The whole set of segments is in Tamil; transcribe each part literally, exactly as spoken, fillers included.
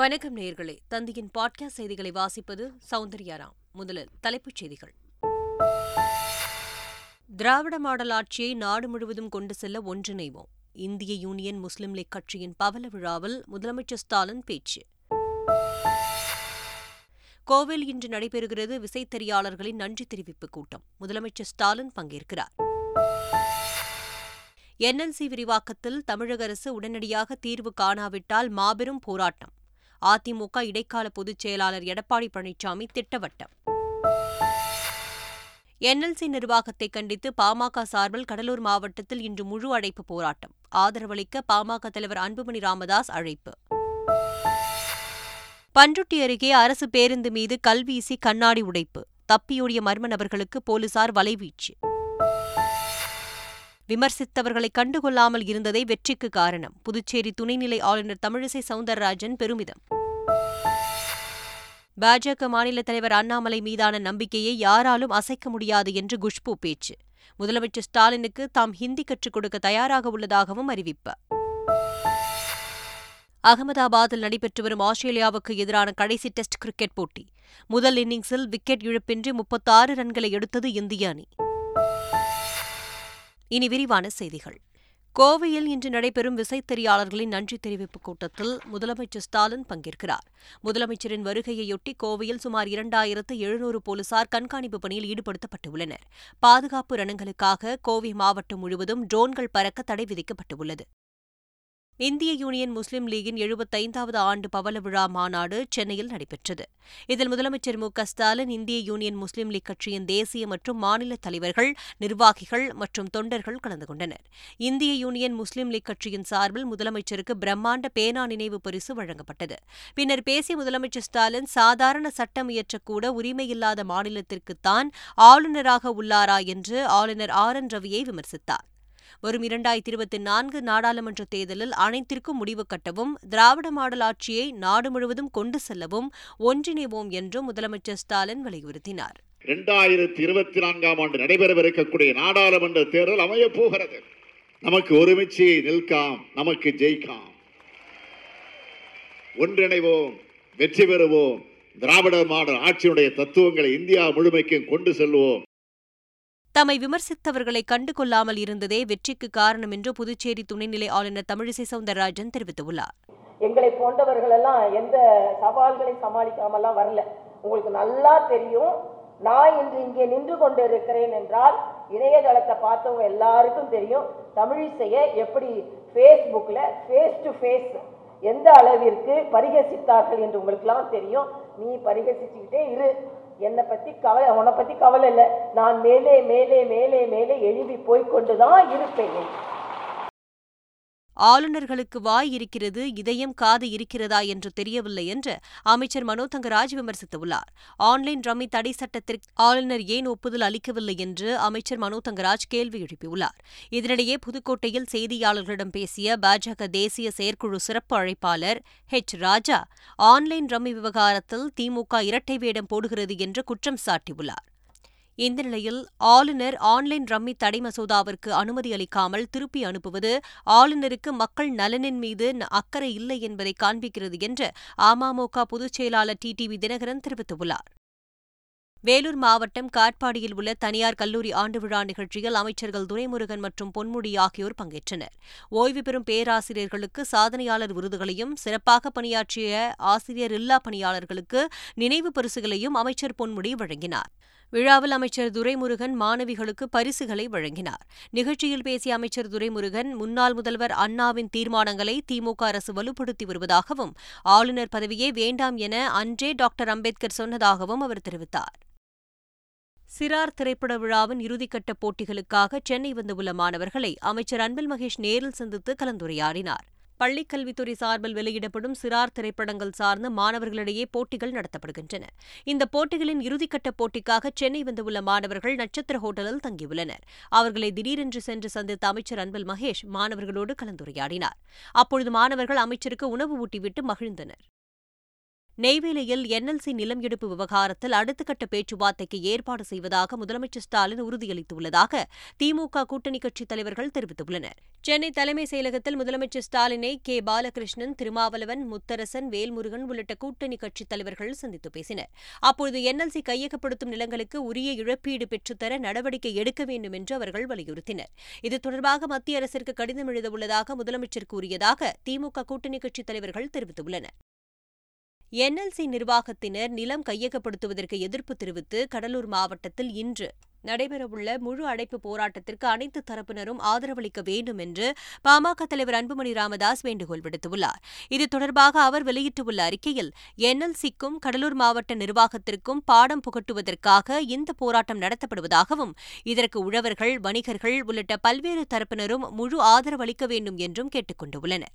வணக்கம் நேயர்களே, தந்தியின் பாட்காஸ்ட் செய்திகளை வாசிப்பது சௌந்தர்யாராம். முதலில் தலைப்புச் செய்திகள். திராவிட மாடல் ஆட்சியை நாடு முழுவதும் கொண்டு செல்ல ஒன்றிணைவோம். இந்திய யூனியன் முஸ்லிம் லீக் கட்சியின் பவள விழாவில் முதலமைச்சர் ஸ்டாலின் பேச்சு. கோவையில் இன்று நடைபெறுகிறது விசைத்தறியாளர்களின் நன்றி தெரிவிப்பு கூட்டம். முதலமைச்சர் ஸ்டாலின் பங்கேற்கிறார். என் எல் சி விரிவாக்கத்தில் தமிழக அரசு உடனடியாக தீர்வு காணாவிட்டால் மாபெரும் போராட்டம். அதிமுக இடைக்கால பொதுச் செயலாளர் எடப்பாடி பழனிசாமி திட்டவட்டம். என் எல் சி நிர்வாகத்தை கண்டித்து பாமக சார்பில் கடலூர் மாவட்டத்தில் இன்று முழு அடைப்பு போராட்டம். ஆதரவளிக்க பாமக தலைவர் அன்பு மணி ராமதாஸ் அழைப்பு. பண்ருட்டி அருகே அரசு பேருந்து மீது கல்வீசி கண்ணாடி உடைப்பு. தப்பியோடிய மர்ம நபர்களுக்கு போலீசார் வலைவீச்சு. விமர்சித்தவர்களை கண்டுகொள்ளாமல் இருந்ததே வெற்றிக்கு காரணம். புதுச்சேரி துணைநிலை ஆளுநர் தமிழிசை சவுந்தரராஜன் பெருமிதம். பாஜக மாநில தலைவர் அண்ணாமலை மீதான நம்பிக்கையை யாராலும் அசைக்க முடியாது என்று குஷ்பூ பேச்சு. முதலமைச்சர் ஸ்டாலினுக்கு தாம் ஹிந்தி கற்றுக் கொடுக்க தயாராக உள்ளதாகவும் அறிவிப்பு. அகமதாபாத்தில் நடைபெற்று வரும் ஆஸ்திரேலியாவுக்கு எதிரான கடைசி டெஸ்ட் கிரிக்கெட் போட்டி முதல் இன்னிங்ஸில் விக்கெட் இழப்பின்றி முப்பத்தாறு ரன்களை எடுத்தது இந்திய அணி. இனி விரிவான செய்திகள். கோவையில் இன்று நடைபெறும் விசைத்தறியாளர்களின் நன்றி தெரிவிப்பு கூட்டத்தில் முதலமைச்சர் ஸ்டாலின் பங்கேற்கிறார். முதலமைச்சரின் வருகையையொட்டி கோவையில் சுமார் இரண்டாயிரத்து எழுநூறு போலீசார் கண்காணிப்பு பணியில் ஈடுபடுத்தப்பட்டுள்ளனர். பாதுகாப்பு ரணங்களுக்காக கோவை மாவட்டம் முழுவதும் ட்ரோன்கள் பறக்க தடை விதிக்கப்பட்டுள்ளது. இந்திய யூனியன் முஸ்லிம் லீகின் எழுபத்தைந்தாவது ஆண்டு பவள விழா மாநாடு சென்னையில் நடைபெற்றது. இதில் முதலமைச்சர் மு க ஸ்டாலின் இந்திய யூனியன் முஸ்லிம் லீக் கட்சியின் தேசிய மற்றும் மாநில தலைவர்கள், நிர்வாகிகள் மற்றும் தொண்டர்கள் கலந்து கொண்டனர். இந்திய யூனியன் முஸ்லிம் லீக் கட்சியின் சார்பில் முதலமைச்சருக்கு பிரம்மாண்ட பேனா நினைவு பரிசு வழங்கப்பட்டது. பின்னர் பேசிய முதலமைச்சர் ஸ்டாலின், சாதாரண சட்டம் இயற்றக்கூட உரிமையில்லாத மாநிலத்திற்குத்தான் ஆளுநராக உள்ளாரா என்று ஆளுநர் ஆர் என் ரவியை விமர்சித்தார். வரும் இரண்டாயிரத்தி இருபத்தி நான்கு நாடாளுமன்ற தேர்தலில் அனைத்திற்கும் முடிவு கட்டவும், திராவிட மாடல் ஆட்சியை நாடு முழுவதும் கொண்டு செல்லவும் ஒன்றிணைவோம் என்றும் முதலமைச்சர் ஸ்டாலின் வலியுறுத்தினார். இரண்டாயிரத்தி இருபத்தி நான்காம் ஆண்டு நடைபெறவிருக்கக்கூடிய நாடாளுமன்ற தேர்தல் அமையப் போகிறது. நமக்கு ஒருமிச்சு நிற்காம், நமக்கு ஜெயிக்காம், ஒன்றிணைவோம், வெற்றி பெறுவோம், திராவிட மாடல் ஆட்சியினுடைய தத்துவங்களை இந்தியா முழுமைக்கும் கொண்டு செல்வோம். தம்மை விமர்சித்தவர்களை கண்டுகொள்ளாமல் இருந்ததே வெற்றிக்கு காரணம் என்று புதுச்சேரி துணைநிலை ஆளுநர் தமிழிசை சவுந்தரராஜன் தெரிவித்துள்ளார். எங்களை போன்றவர்கள் எல்லாம் எந்த சவால்களை சமாளிக்காமலாம் வரல. உங்களுக்கு நல்லா தெரியும், நான் இன்று இங்கே நின்று கொண்டு இருக்கிறேன் என்றால் இணையதளத்தை பார்த்தவங்க எல்லாருக்கும் தெரியும் தமிழிசையை எப்படி ஃபேஸ்புக்கில் ஃபேஸ் டு ஃபேஸ் எந்த அளவிற்கு பரிகசித்தார்கள் என்று உங்களுக்குலாம் தெரியும். நீ பரிகசிச்சுக்கிட்டே இரு, என்னை பற்றி கவலை, உன்னை பற்றி கவலை இல்லை, நான் மேலே மேலே மேலே மேலே எழுதி போய்கொண்டுதான் இருப்பேன். ஆளுநர்களுக்கு வாய் இருக்கிறது, இதயம் காது இருக்கிறதா என்று தெரியவில்லை என்று அமைச்சர் மனோ தங்கராஜ் விமர்சித்துள்ளார். ஆன்லைன் ரம்மி தடை சட்டத்திற்கு ஆளுநர் ஏன் ஒப்புதல் அளிக்கவில்லை என்று அமைச்சர் மனோ தங்கராஜ் கேள்வி எழுப்பியுள்ளார். இதனிடையே புதுக்கோட்டையில் செய்தியாளர்களிடம் பேசிய பாஜக தேசிய செயற்குழு சிறப்பு அழைப்பாளர் ஹெச் ராஜா, ஆன்லைன் ரம்மி விவகாரத்தில் திமுக இரட்டை வேடம் போடுகிறது என்று குற்றம் சாட்டியுள்ளார். இந்த நிலையில் ஆளுநர் ஆன்லைன் ரம்மி தடை மசோதாவிற்கு அனுமதி அளிக்காமல் திருப்பி அனுப்புவது ஆளுநருக்கு மக்கள் நலனின் மீது அக்கறை இல்லை என்பதை காண்பிக்கிறது என்று அமமுக பொதுச் செயலாளர் டி. டி. வி. தினகரன் தெரிவித்துள்ளார். வேலூர் மாவட்டம் காட்பாடியில் உள்ள தனியார் கல்லூரி ஆண்டு விழா நிகழ்ச்சியில் அமைச்சர்கள் துரைமுருகன் மற்றும் பொன்முடி ஆகியோர் பங்கேற்றனர். ஓய்வு பெறும் பேராசிரியர்களுக்கு சாதனையாளர் விருதுகளையும், சிறப்பாக பணியாற்றிய ஆசிரியர் இல்லா பணியாளர்களுக்கு நினைவு பரிசுகளையும் அமைச்சர் பொன்முடி வழங்கினார். விழாவில் அமைச்சர் துரைமுருகன் மாணவிகளுக்கு பரிசுகளை வழங்கினார். நிகழ்ச்சியில் பேசிய அமைச்சர் துரைமுருகன், முன்னாள் முதல்வர் அண்ணாவின் தீர்மானங்களை திமுக அரசு வலுப்படுத்தி வருவதாகவும், ஆளுநர் பதவியே வேண்டாம் என அன்றே டாக்டர் அம்பேத்கர் சொன்னதாகவும் அவர் தெரிவித்தார். சிறார் திரைப்பட விழாவின் இறுதிக்கட்ட போட்டிகளுக்காக சென்னை வந்துள்ள மாணவர்களை அமைச்சர் அன்பில் மகேஷ் நேரில் சந்தித்து கலந்துரையாடினார். பள்ளிக்கல்வித்துறை சார்பில் வெளியிடப்படும் சிறார் திரைப்படங்கள் சார்ந்து மாணவர்களிடையே போட்டிகள் நடத்தப்படுகின்றன. இந்த போட்டிகளின் இறுதிக்கட்ட போட்டிக்காக சென்னை வந்துள்ள மாணவர்கள் நட்சத்திர ஹோட்டலில் தங்கியுள்ளனர். அவர்களை திடீரென்று சென்று சந்தித்த அமைச்சர் அன்பில் மகேஷ் மாணவர்களோடு கலந்துரையாடினார். அப்பொழுது மாணவர்கள் அமைச்சருக்கு உணவு ஊட்டிவிட்டு மகிழ்ந்தனர். நெய்வேலியில் என் எல் சி நிலம் எடுப்பு விவகாரத்தில் அடுத்த கட்ட பேச்சுவார்த்தைக்கு ஏற்பாடு செய்வதாக முதலமைச்சர் ஸ்டாலின் உறுதியளித்துள்ளதாக திமுக கூட்டணி கட்சித் தலைவர்கள் தெரிவித்துள்ளனர். சென்னை தலைமைச் செயலகத்தில் முதலமைச்சர் ஸ்டாலினை கே. பாலகிருஷ்ணன், திருமாவளவன், முத்தரசன், வேல்முருகன் உள்ளிட்ட கூட்டணி கட்சித் தலைவர்கள் சந்தித்து பேசினர். அப்போது என் எல் சி கையகப்படுத்தும் நிலங்களுக்கு உரிய இழப்பீடு பெற்றுத்தர நடவடிக்கை எடுக்க வேண்டும் என்று அவர்கள் வலியுறுத்தினர். இது தொடர்பாக மத்திய அரசிற்கு கடிதம் எழுதவுள்ளதாக முதலமைச்சர் கூறியதாக திமுக கூட்டணி கட்சித் தலைவர்கள் தெரிவித்துள்ளனர். என் எல் சி நிர்வாகத்தினர் நிலம் கையகப்படுத்துவதற்கு எதிர்ப்பு தெரிவித்து கடலூர் மாவட்டத்தில் இன்று நடைபெறவுள்ள முழு அடைப்பு போராட்டத்திற்கு அனைத்து தரப்பினரும் ஆதரவளிக்க வேண்டும் என்று பாமக தலைவர் அன்பு மணி ராமதாஸ் வேண்டுகோள் விடுத்துள்ளார். இது தொடர்பாக அவர் வெளியிட்டுள்ள அறிக்கையில், என் எல் சிக்கும் கடலூர் மாவட்ட நிர்வாகத்திற்கும் பாடம் புகட்டுவதற்காக இந்த போராட்டம் நடத்தப்படுவதாகவும், இதற்கு உழவர்கள், வணிகர்கள் உள்ளிட்ட பல்வேறு தரப்பினரும் முழு ஆதரவளிக்க வேண்டும் என்றும் கேட்டுக் கொண்டுள்ளனர்.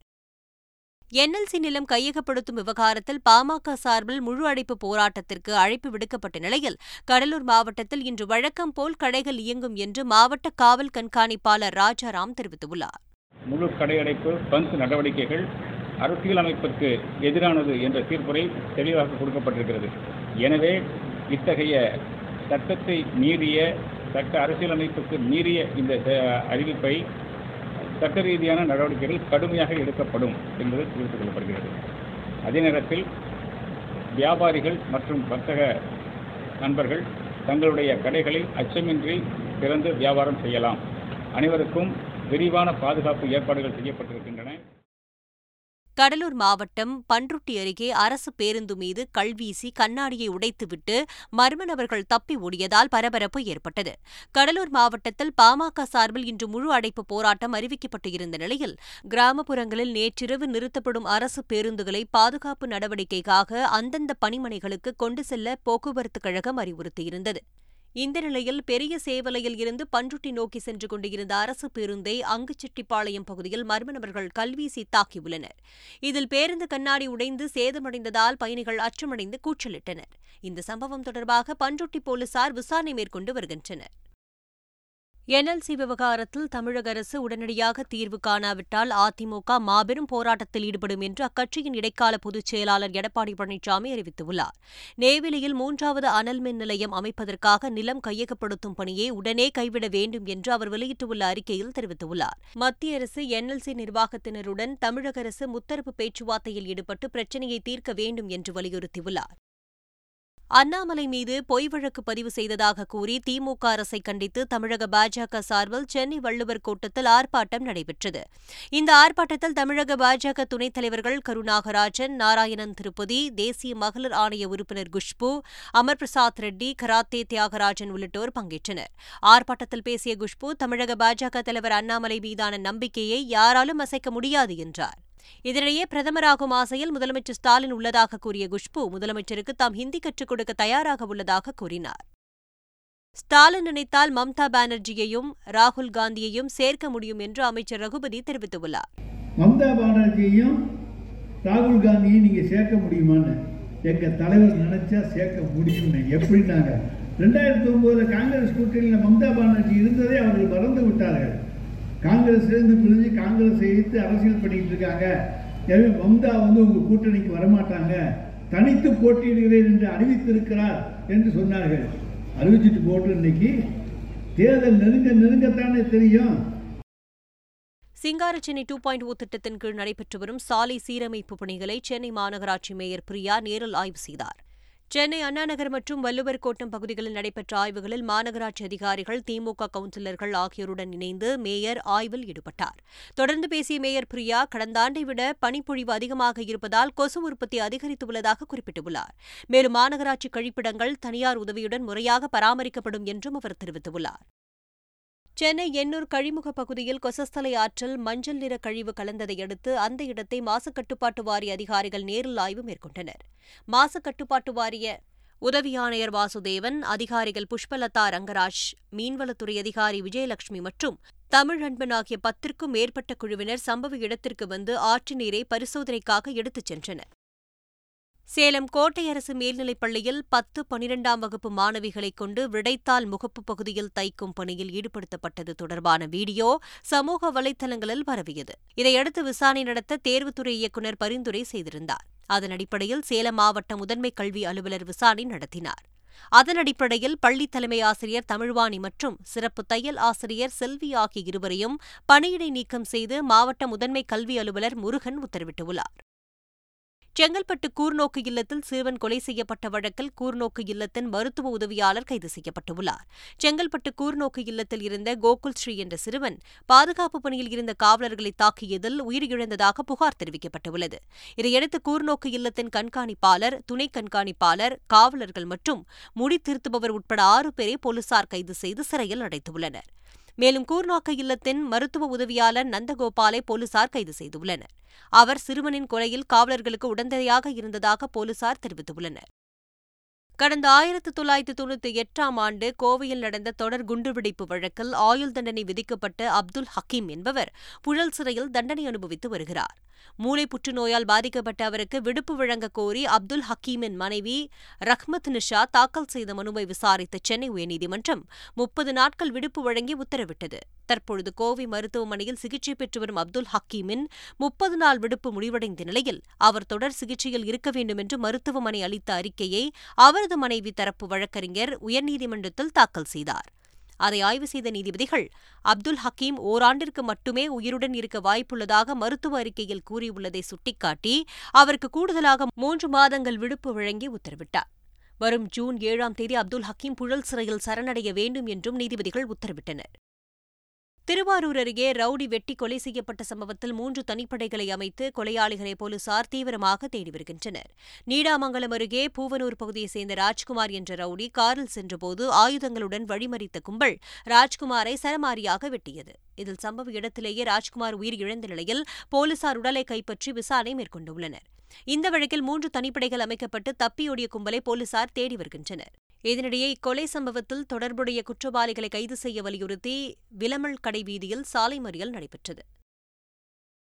என் எல் சி நிலம் கையகப்படுத்தும் விவகாரத்தில் பாமக சார்பில் முழு அடைப்பு போராட்டத்திற்கு அழைப்பு விடுக்கப்பட்ட நிலையில் கடலூர் மாவட்டத்தில் இன்று வழக்கம் போல் கடைகள் இயங்கும் என்று மாவட்ட காவல் கண்காணிப்பாளர் ராஜாராம் தெரிவித்துள்ளார். முழு கடையடைப்பு பந்த் நடவடிக்கைகள் அரசியல் அமைப்புக்கு எதிரானது என்ற தீர்ப்புரை தெளிவாக கொடுக்கப்பட்டிருக்கிறது. எனவே இத்தகைய சட்டத்தை மீறிய சட்ட அரசியலமைப்புக்கு மீறிய இந்த அறிவிப்பை சட்ட ரீதியான நடவடிக்கைகள் கடுமையாக எடுக்கப்படும் என்பது தெரிவித்துக் கொள்ளப்படுகிறது. அதே நேரத்தில் வியாபாரிகள் மற்றும் வர்த்தக நண்பர்கள் தங்களுடைய கடைகளை அச்சமின்றி திறந்து வியாபாரம் செய்யலாம். அனைவருக்கும் விரிவான பாதுகாப்பு ஏற்பாடுகள் செய்யப்பட்டிருக்கின்றன. கடலூர் மாவட்டம் பன்ருட்டி அருகே அரசு பேருந்து மீது கல்வீசி கண்ணாடியை உடைத்துவிட்டு மர்ம நபர்கள் தப்பி ஓடியதால் பரபரப்பு ஏற்பட்டது. கடலூர் மாவட்டத்தில் பாமக சார்பில் இன்று முழு அடைப்பு போராட்டம் அறிவிக்கப்பட்டு இருந்த நிலையில் கிராமப்புறங்களில் நேற்றிரவு நிறுத்தப்படும் அரசு பேருந்துகளை பாதுகாப்பு நடவடிக்கைக்காக அந்தந்த பணிமனைகளுக்கு கொண்டு செல்ல போக்குவரத்து கழகம் அறிவுறுத்தியிருந்தது. இந்த நிலையில் பெரிய சேவலையில் இருந்து பன்ருட்டி நோக்கி சென்று கொண்டிருந்த அரசு பேருந்தை அங்குச்செட்டிப்பாளையம் பகுதியில் மர்ம நபர்கள் கல்வீசி தாக்கியுள்ளனர். இதில் பேருந்து கண்ணாடி உடைந்து சேதமடைந்ததால் பயணிகள் அச்சமடைந்து கூச்சலிட்டனர். இந்த சம்பவம் தொடர்பாக பன்ருட்டி போலீசார் விசாரணை மேற்கொண்டு வருகின்றனர். என் எல் சி விவகாரத்தில் தமிழக அரசு உடனடியாக தீர்வு காணாவிட்டால் அதிமுக மாபெரும் போராட்டத்தில் ஈடுபடும் என்று அக்கட்சியின் இடைக்கால பொதுச் செயலாளர் எடப்பாடி பழனிசாமி அறிவித்துள்ளார். நெய்வேலியில் மூன்றாவது அனல் மின் நிலையம் அமைப்பதற்காக நிலம் கையகப்படுத்தும் பணியை உடனே கைவிட வேண்டும் என்று அவர் வெளியிட்டுள்ள அறிக்கையில் தெரிவித்துள்ளார். மத்திய அரசு என் எல் சி நிர்வாகத்தினருடன் தமிழக அரசு முத்தரப்பு பேச்சுவார்த்தையில் ஈடுபட்டு பிரச்சினையை தீர்க்க வேண்டும் என்று வலியுறுத்தியுள்ளார். அண்ணாமலை மீது பொய் வழக்கு பதிவு செய்ததாக கூறி திமுக அரசை கண்டித்து தமிழக பாஜக சார்பில் சென்னை வள்ளுவர் கோட்டத்தில் ஆர்ப்பாட்டம் நடைபெற்றது. இந்த ஆர்ப்பாட்டத்தில் தமிழக பாஜக துணைத் தலைவர்கள் கருணாகராஜன், நாராயணன் திருப்பதி, தேசிய மகளிர் ஆணைய உறுப்பினர் குஷ்பூ, அமர் பிரசாத் ரெட்டி, கராத்தே தியாகராஜன் உள்ளிட்டோர் பங்கேற்றனர். ஆர்ப்பாட்டத்தில் பேசிய குஷ்பூ, தமிழக பாஜக தலைவர் அண்ணாமலை மீதான நம்பிக்கையை யாராலும் அசைக்க முடியாது என்றார். இதனிடையே பிரதமராகும் ஆசையில் முதலமைச்சர் ஸ்டாலின் உள்ளதாக கூறிய குஷ்பூ, முதலமைச்சருக்கு தாம் ஹிந்தி கற்றுக் கொடுக்க தயாராக உள்ளதாக கூறினார். ஸ்டாலின் நினைத்தால் மம்தா பானர்ஜியையும் ராகுல் காந்தியையும் சேர்க்க முடியும் என்று அமைச்சர் ரகுபதி தெரிவித்துள்ளார். மம்தா பானர்ஜியையும் ராகுல் காந்தியையும் நீங்க சேர்க்க முடியுமான்னு எங்க தலைவர் நினைச்சா சேர்க்க முடியும். எப்படின்னாங்க, ரெண்டாயிரத்தி ஒன்பதுல காங்கிரஸ் கூட்டணியில் மம்தா பானர்ஜி இருந்ததை அவர்கள் மறந்து விட்டார்கள். காங்கிரஸ் சேர்ந்து பிரிஞ்சு காங்கிரஸ் எதிர்த்து அரசியல் பண்ணிட்டு இருக்காங்க. எனவே மம்தா வந்து உங்கள் கூட்டணிக்கு வரமாட்டாங்க, தனித்து போட்டியிடுகிறேன் என்று அறிவித்திருக்கிறார் என்று சொன்னார்கள். அறிவிச்சிட்டு போட்டு இன்னைக்கு தேர்தல் நெருங்க நெருங்கத்தானே தெரியும். சிங்கார சென்னை டூ பாயிண்ட் ஓ திட்டத்தின் கீழ் நடைபெற்று வரும் சாலை சீரமைப்பு பணிகளை சென்னை மாநகராட்சி மேயர் பிரியா நேரில் ஆய்வு செய்தார். சென்னை அண்ணாநகர் மற்றும் வள்ளுவர் கோட்டம் பகுதிகளில் நடைபெற்ற ஆய்வுகளில் மாநகராட்சி அதிகாரிகள், திமுக கவுன்சிலர்கள் ஆகியோருடன் இணைந்து மேயர் ஆய்வில் ஈடுபட்டார். தொடர்ந்து பேசிய மேயர் பிரியா, கடந்த ஆண்டை விட பனிப்பொழிவு அதிகமாக இருப்பதால் கொசு உற்பத்தி அதிகரித்துள்ளதாக குறிப்பிட்டுள்ளார். மேலும் மாநகராட்சி கழிப்பிடங்கள் தனியார் உதவியுடன் முறையாக பராமரிக்கப்படும் என்றும் அவர் தெரிவித்துள்ளார். சென்னை எண்ணூர் கழிமுக பகுதியில் கொசஸ்தலை ஆற்றில் மஞ்சள் நிற கழிவு கலந்ததை அடுத்து அந்த இடத்தை மாசுக்கட்டுப்பாட்டு வாரிய அதிகாரிகள் நேரில் ஆய்வு மேற்கொண்டனர். மாசுக்கட்டுப்பாட்டு வாரிய உதவி ஆணையர் வாசுதேவன், அதிகாரிகள் புஷ்பலதா ரங்கராஜ், மீன்வளத்துறை அதிகாரி விஜயலட்சுமி மற்றும் தமிழ் அன்பன் ஆகிய பத்திற்கும் மேற்பட்ட குழுவினர் சம்பவ இடத்திற்கு வந்து ஆற்று நீரை பரிசோதனைக்காக எடுத்துச் சென்றனர். சேலம் கோட்டை அரசு மேல்நிலைப் பள்ளியில் பத்து பனிரெண்டாம் வகுப்பு மாணவிகளைக் கொண்டு விடைத்தாள் முகப்பு பகுதியில் தைக்கும் பணியில் ஈடுபடுத்தப்பட்டது தொடர்பான வீடியோ சமூக வலைதளங்களில் பரவியது. இதையடுத்து விசாரணை நடத்த தேர்வுத்துறை இயக்குநர் பரிந்துரை செய்திருந்தார். அதன் அடிப்படையில் சேலம் மாவட்ட முதன்மை கல்வி அலுவலர் விசாரணை நடத்தினார். அதன் அடிப்படையில் பள்ளி தலைமை ஆசிரியர் தமிழ்வாணி மற்றும் சிறப்பு தையல் ஆசிரியர் செல்வி ஆகிய இருவரையும் பணியிடை நீக்கம் செய்து மாவட்ட முதன்மை கல்வி அலுவலர் முருகன் உத்தரவிட்டுள்ளார். செங்கல்பட்டு கூர்நோக்கு இல்லத்தில் சிறுவன் கொலை செய்யப்பட்ட வழக்கில் கூர்நோக்கு இல்லத்தின் மருத்துவ உதவியாளர் கைது செய்யப்பட்டுள்ளார். செங்கல்பட்டு கூர்நோக்கு இல்லத்தில் இருந்த கோகுல் ஸ்ரீ என்ற சிறுவன் பாதுகாப்பு பணியில் இருந்த காவலர்களை தாக்கியதில் உயிரிழந்ததாக புகார் தெரிவிக்கப்பட்டுள்ளது. இதையடுத்து கூர்நோக்கு இல்லத்தின் கண்காணிப்பாளர், துணை கண்காணிப்பாளர், காவலர்கள் மற்றும் முடித்திருத்துபவர் உட்பட ஆறு பேரை போலீசார் கைது செய்து சிறையில் அடைத்துள்ளனர். மேலும் கூர்நோக்கு இல்லத்தின் மருத்துவ உதவியாளர் நந்தகோபாலை போலீசார் கைது செய்துள்ளனர். அவர் சிறுவனின் கொலையில் காவலர்களுக்கு உடந்தையாக இருந்ததாக போலீசார் தெரிவித்துள்ளனர். கடந்த ஆயிரத்து தொள்ளாயிரத்து தொன்னூற்றி எட்டாம் ஆண்டு கோவையில் நடந்த தொடர் குண்டுவெடிப்பு வழக்கில் ஆயுள் தண்டனை விதிக்கப்பட்ட அப்துல் ஹக்கீம் என்பவர் புழல் சிறையில் தண்டனை அனுபவித்து வருகிறார். மூளை புற்றுநோயால் பாதிக்கப்பட்ட அவருக்கு விடுப்பு வழங்கக் கோரி அப்துல் ஹக்கீமின் மனைவி ரஹ்மத் நிஷா தாக்கல் செய்த மனுவை விசாரித்த சென்னை உயர்நீதிமன்றம் முப்பது நாட்கள் விடுப்பு வழங்கி உத்தரவிட்டது. தற்பொழுது கோவை மருத்துவமனையில் சிகிச்சை பெற்று வரும் அப்துல் ஹக்கீமின் முப்பது நாள் விடுப்பு முடிவடைந்த நிலையில் அவர் தொடர் சிகிச்சையில் இருக்க வேண்டும் என்று மருத்துவமனை அளித்த அறிக்கையை அவரது மனைவி தரப்பு வழக்கறிஞர் உயர்நீதிமன்றத்தில் தாக்கல் செய்தார். அதை ஆய்வு செய்த நீதிபதிகள் அப்துல் ஹக்கீம் ஓராண்டிற்கு மட்டுமே உயிருடன் இருக்க வாய்ப்புள்ளதாக மருத்துவ அறிக்கையில் கூறியுள்ளதை சுட்டிக்காட்டி அவருக்கு கூடுதலாக மூன்று மாதங்கள் விடுப்பு வழங்கி உத்தரவிட்டார். வரும் ஜூன் ஏழாம் தேதி அப்துல் ஹக்கீம் புழல் சிறையில் சரணடைய வேண்டும் என்றும் நீதிபதிகள் உத்தரவிட்டனர். திருவாரூர் அருகே ரவுடி வெட்டி கொலை செய்யப்பட்ட சம்பவத்தில் மூன்று தனிப்படைகளை அமைத்து கொலையாளிகளை போலீசார் தீவிரமாக தேடி வருகின்றனர். நீடாமங்கலம் அருகே பூவனூர் பகுதியைச் சேர்ந்த ராஜ்குமார் என்ற ரவுடி காரில் சென்றபோது ஆயுதங்களுடன் வழிமறித்த கும்பல் ராஜ்குமாரை சரமாரியாக வெட்டியது. இதில் சம்பவ இடத்திலேயே ராஜ்குமார் உயிரிழந்த நிலையில் போலீசார் உடலை கைப்பற்றி விசாரணை மேற்கொண்டுள்ளனர். இந்த வழக்கில் மூன்று தனிப்படைகள் அமைக்கப்பட்டு தப்பியோடிய கும்பலை போலீசார் தேடி வருகின்றனர். இதனிடையே இக்கொலை சம்பவத்தில் தொடர்புடைய குற்றவாளிகளை கைது செய்ய வலியுறுத்தி விலமல் கடை வீதியில் சாலை மறியல் நடைபெற்றது.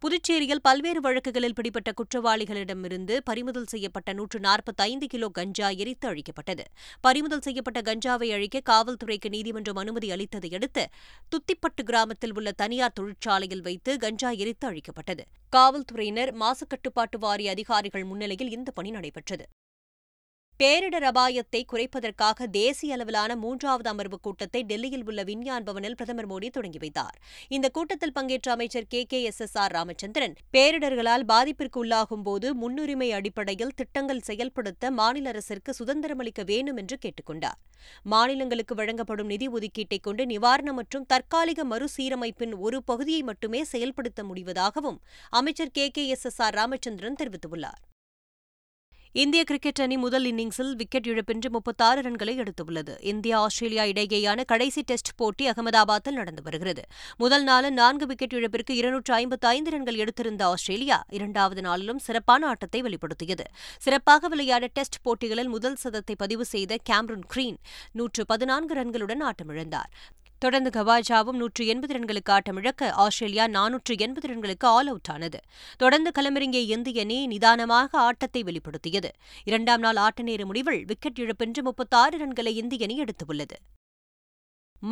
புதுச்சேரியில் பல்வேறு வழக்குகளில் பிடிபட்ட குற்றவாளிகளிடமிருந்து பறிமுதல் செய்யப்பட்ட நூற்று நாற்பத்தி ஐந்து கிலோ கஞ்சா எரித்து அழிக்கப்பட்டது. பறிமுதல் செய்யப்பட்ட கஞ்சாவை அழிக்க காவல்துறைக்கு நீதிமன்றம் அனுமதி அளித்ததையடுத்து துத்திப்பட்டு கிராமத்தில் உள்ள தனியார் தொழிற்சாலையில் வைத்து கஞ்சா எரித்து அழிக்கப்பட்டது. காவல்துறையினர் மாசுக்கட்டுப்பாட்டு வாரிய அதிகாரிகள் முன்னிலையில் இந்த பணி நடைபெற்றது. பேரிடர் அபாயத்தை குறைப்பதற்காக தேசிய அளவிலான மூன்றாவது அமர்வு கூட்டத்தை டெல்லியில் உள்ள விஞ்ஞான் பவனில் பிரதமர் மோடி தொடங்கி வைத்தார். இந்த கூட்டத்தில் பங்கேற்ற அமைச்சர் K. K. S. S. R. Ramachandran பேரிடர்களால் பாதிப்பிற்கு உள்ளாகும் போது முன்னுரிமை அடிப்படையில் திட்டங்கள் செயல்படுத்த மாநில அரசிற்கு சுதந்திரம் அளிக்க வேண்டும் என்று கேட்டுக் கொண்டார். மாநிலங்களுக்கு வழங்கப்படும் நிதி ஒதுக்கீட்டை கொண்டு நிவாரண மற்றும் தற்காலிக மறுசீரமைப்பின் ஒரு பகுதியை மட்டுமே செயல்படுத்த முடிவதாகவும் அமைச்சர் K. K. S. S. R. Ramachandran தெரிவித்துள்ளார். இந்திய கிரிக்கெட் அணி முதல் இன்னிங்ஸில் விக்கெட் இழப்பின்றி முப்பத்தாறு ரன்களை எடுத்துள்ளது. இந்தியா ஆஸ்திரேலியா இடையேயான கடைசி டெஸ்ட் போட்டி அகமதாபாத்தில் நடந்து வருகிறது. முதல் நாளில் நான்கு விக்கெட் இழப்பிற்கு இருநூற்று ஐம்பத்தி ஐந்து ரன்கள் எடுத்திருந்த ஆஸ்திரேலியா இரண்டாவது நாளிலும் சிறப்பான ஆட்டத்தை வெளிப்படுத்தியது. சிறப்பாக விளையாட டெஸ்ட் போட்டிகளில் முதல் சதத்தை பதிவு செய்த கேமரூன் கிரீன் நூற்று பதினான்கு ரன்களுடன் ஆட்டமிழந்தார். தொடர்ந்து கவாஜாவும் நூற்று எண்பது ரன்களுக்கு ஆட்டமிழக்க ஆஸ்திரேலியா நானூற்று எண்பது ரன்களுக்கு ஆல் அவுட் ஆனது. தொடர்ந்து களமிறங்கிய இந்திய அணி நிதானமாக ஆட்டத்தை வெளிப்படுத்தியது. இரண்டாம் நாள் ஆட்ட நேர முடிவில் விக்கெட் இழப்பின்றி முப்பத்தாறு ரன்களை இந்திய அணி எடுத்துள்ளது.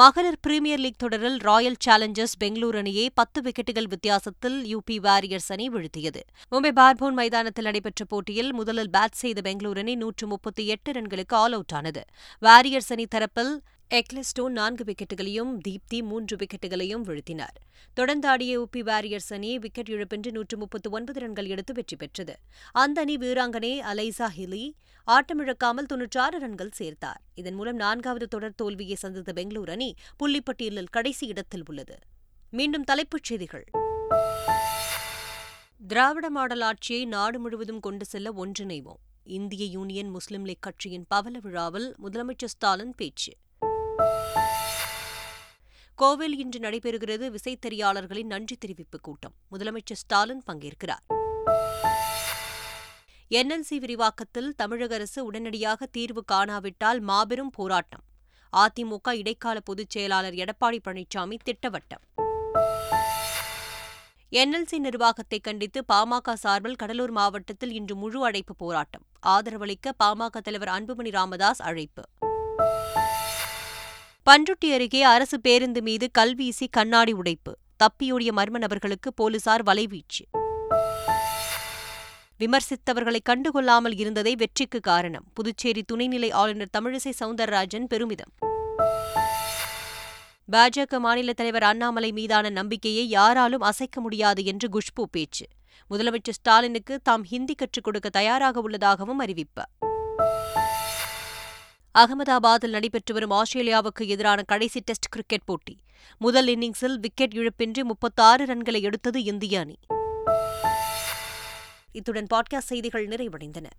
மகளிர் பிரீமியர் லீக் தொடரில் ராயல் சேலஞ்சர்ஸ் பெங்களூரு அணியை பத்து விக்கெட்டுகள் வித்தியாசத்தில் யூபி வாரியர்ஸ் அணி வீழ்த்தியது. மும்பை பார்போன் மைதானத்தில் நடைபெற்ற போட்டியில் முதலில் பேட் செய்த பெங்களூரு அணி நூற்று முப்பத்தி எட்டு ரன்களுக்கு ஆல் அவுட் ஆனது. வாரியர்ஸ் அணி தரப்பில் எக்லஸ்டோ நான்கு விக்கெட்டுகளையும் தீப்தி மூன்று விக்கெட்டுகளையும் வீழ்த்தினார். தொடர்ந்தாடிய யூபி வாரியர்ஸ் அணி விக்கெட் இழப்பின்றி நூற்று முப்பத்தி ஒன்பது ரன்கள் எடுத்து வெற்றி பெற்றது. அந்த அணி வீராங்கனை அலைசா ஹிலி ஆட்டமிழக்காமல் தொன்னூற்றாறு ரன்கள் சேர்த்தார். இதன் மூலம் நான்காவது தொடர் தோல்வியை சந்தித்த பெங்களூரு அணி புள்ளிப்பட்டியலில் கடைசி இடத்தில் உள்ளது. மீண்டும் தலைப்புச் செய்திகள். திராவிட மாடல் ஆட்சியை நாடு முழுவதும் கொண்டு செல்ல ஒன்றிணைவோம். இந்திய யூனியன் முஸ்லிம் லீக் கட்சியின் பவள விழாவில் முதலமைச்சர் ஸ்டாலின் பேச்சு. கோவையில் இன்று நடைபெறுகிறது விசைத்தறியாளர்களின் நன்றி தெரிவிப்பு கூட்டம். முதலமைச்சர் ஸ்டாலின் பங்கேற்கிறார். என் எல் சி விரிவாக்கத்தில் தமிழக அரசு உடனடியாக தீர்வு காணாவிட்டால் மாபெரும் போராட்டம். அதிமுக இடைக்கால பொதுச் செயலாளர் எடப்பாடி பழனிசாமி திட்டவட்டம். என்எல்சி நிர்வாகத்தை கண்டித்து பாமக சார்பில் கடலூர் மாவட்டத்தில் இன்று முழு அடைப்பு போராட்டம். ஆதரவளிக்க பாமக தலைவர் அன்புமணி ராமதாஸ் அழைப்பு. பண்ருட்டி அருகே அரசு பேருந்து மீது கல்வீசி கண்ணாடி உடைப்பு. தப்பியோடிய மர்ம நபர்களுக்கு போலீசார் வலைவீச்சு. விமர்சித்தவர்களை கண்டுகொள்ளாமல் இருந்ததே வெற்றிக்கு காரணம். புதுச்சேரி துணைநிலை ஆளுநர் தமிழிசை சவுந்தரராஜன் பெருமிதம். பாஜக மாநில தலைவர் அண்ணாமலை மீதான நம்பிக்கையை யாராலும் அசைக்க முடியாது என்று குஷ்பூ பேச்சு. முதலமைச்சர் ஸ்டாலினுக்கு தாம் ஹிந்தி கற்றுக் கொடுக்க தயாராக உள்ளதாகவும் அறிவிப்பு. அகமதாபாத்தில் நடைபெற்று வரும் ஆஸ்திரேலியாவுக்கு எதிரான கடைசி டெஸ்ட் கிரிக்கெட் போட்டி முதல் இன்னிங்ஸில் விக்கெட் இழப்பின்றி முப்பத்தாறு ரன்களை எடுத்தது இந்திய அணி. இத்துடன் பாட்காஸ்ட் செய்திகள் நிறைவடைந்தன.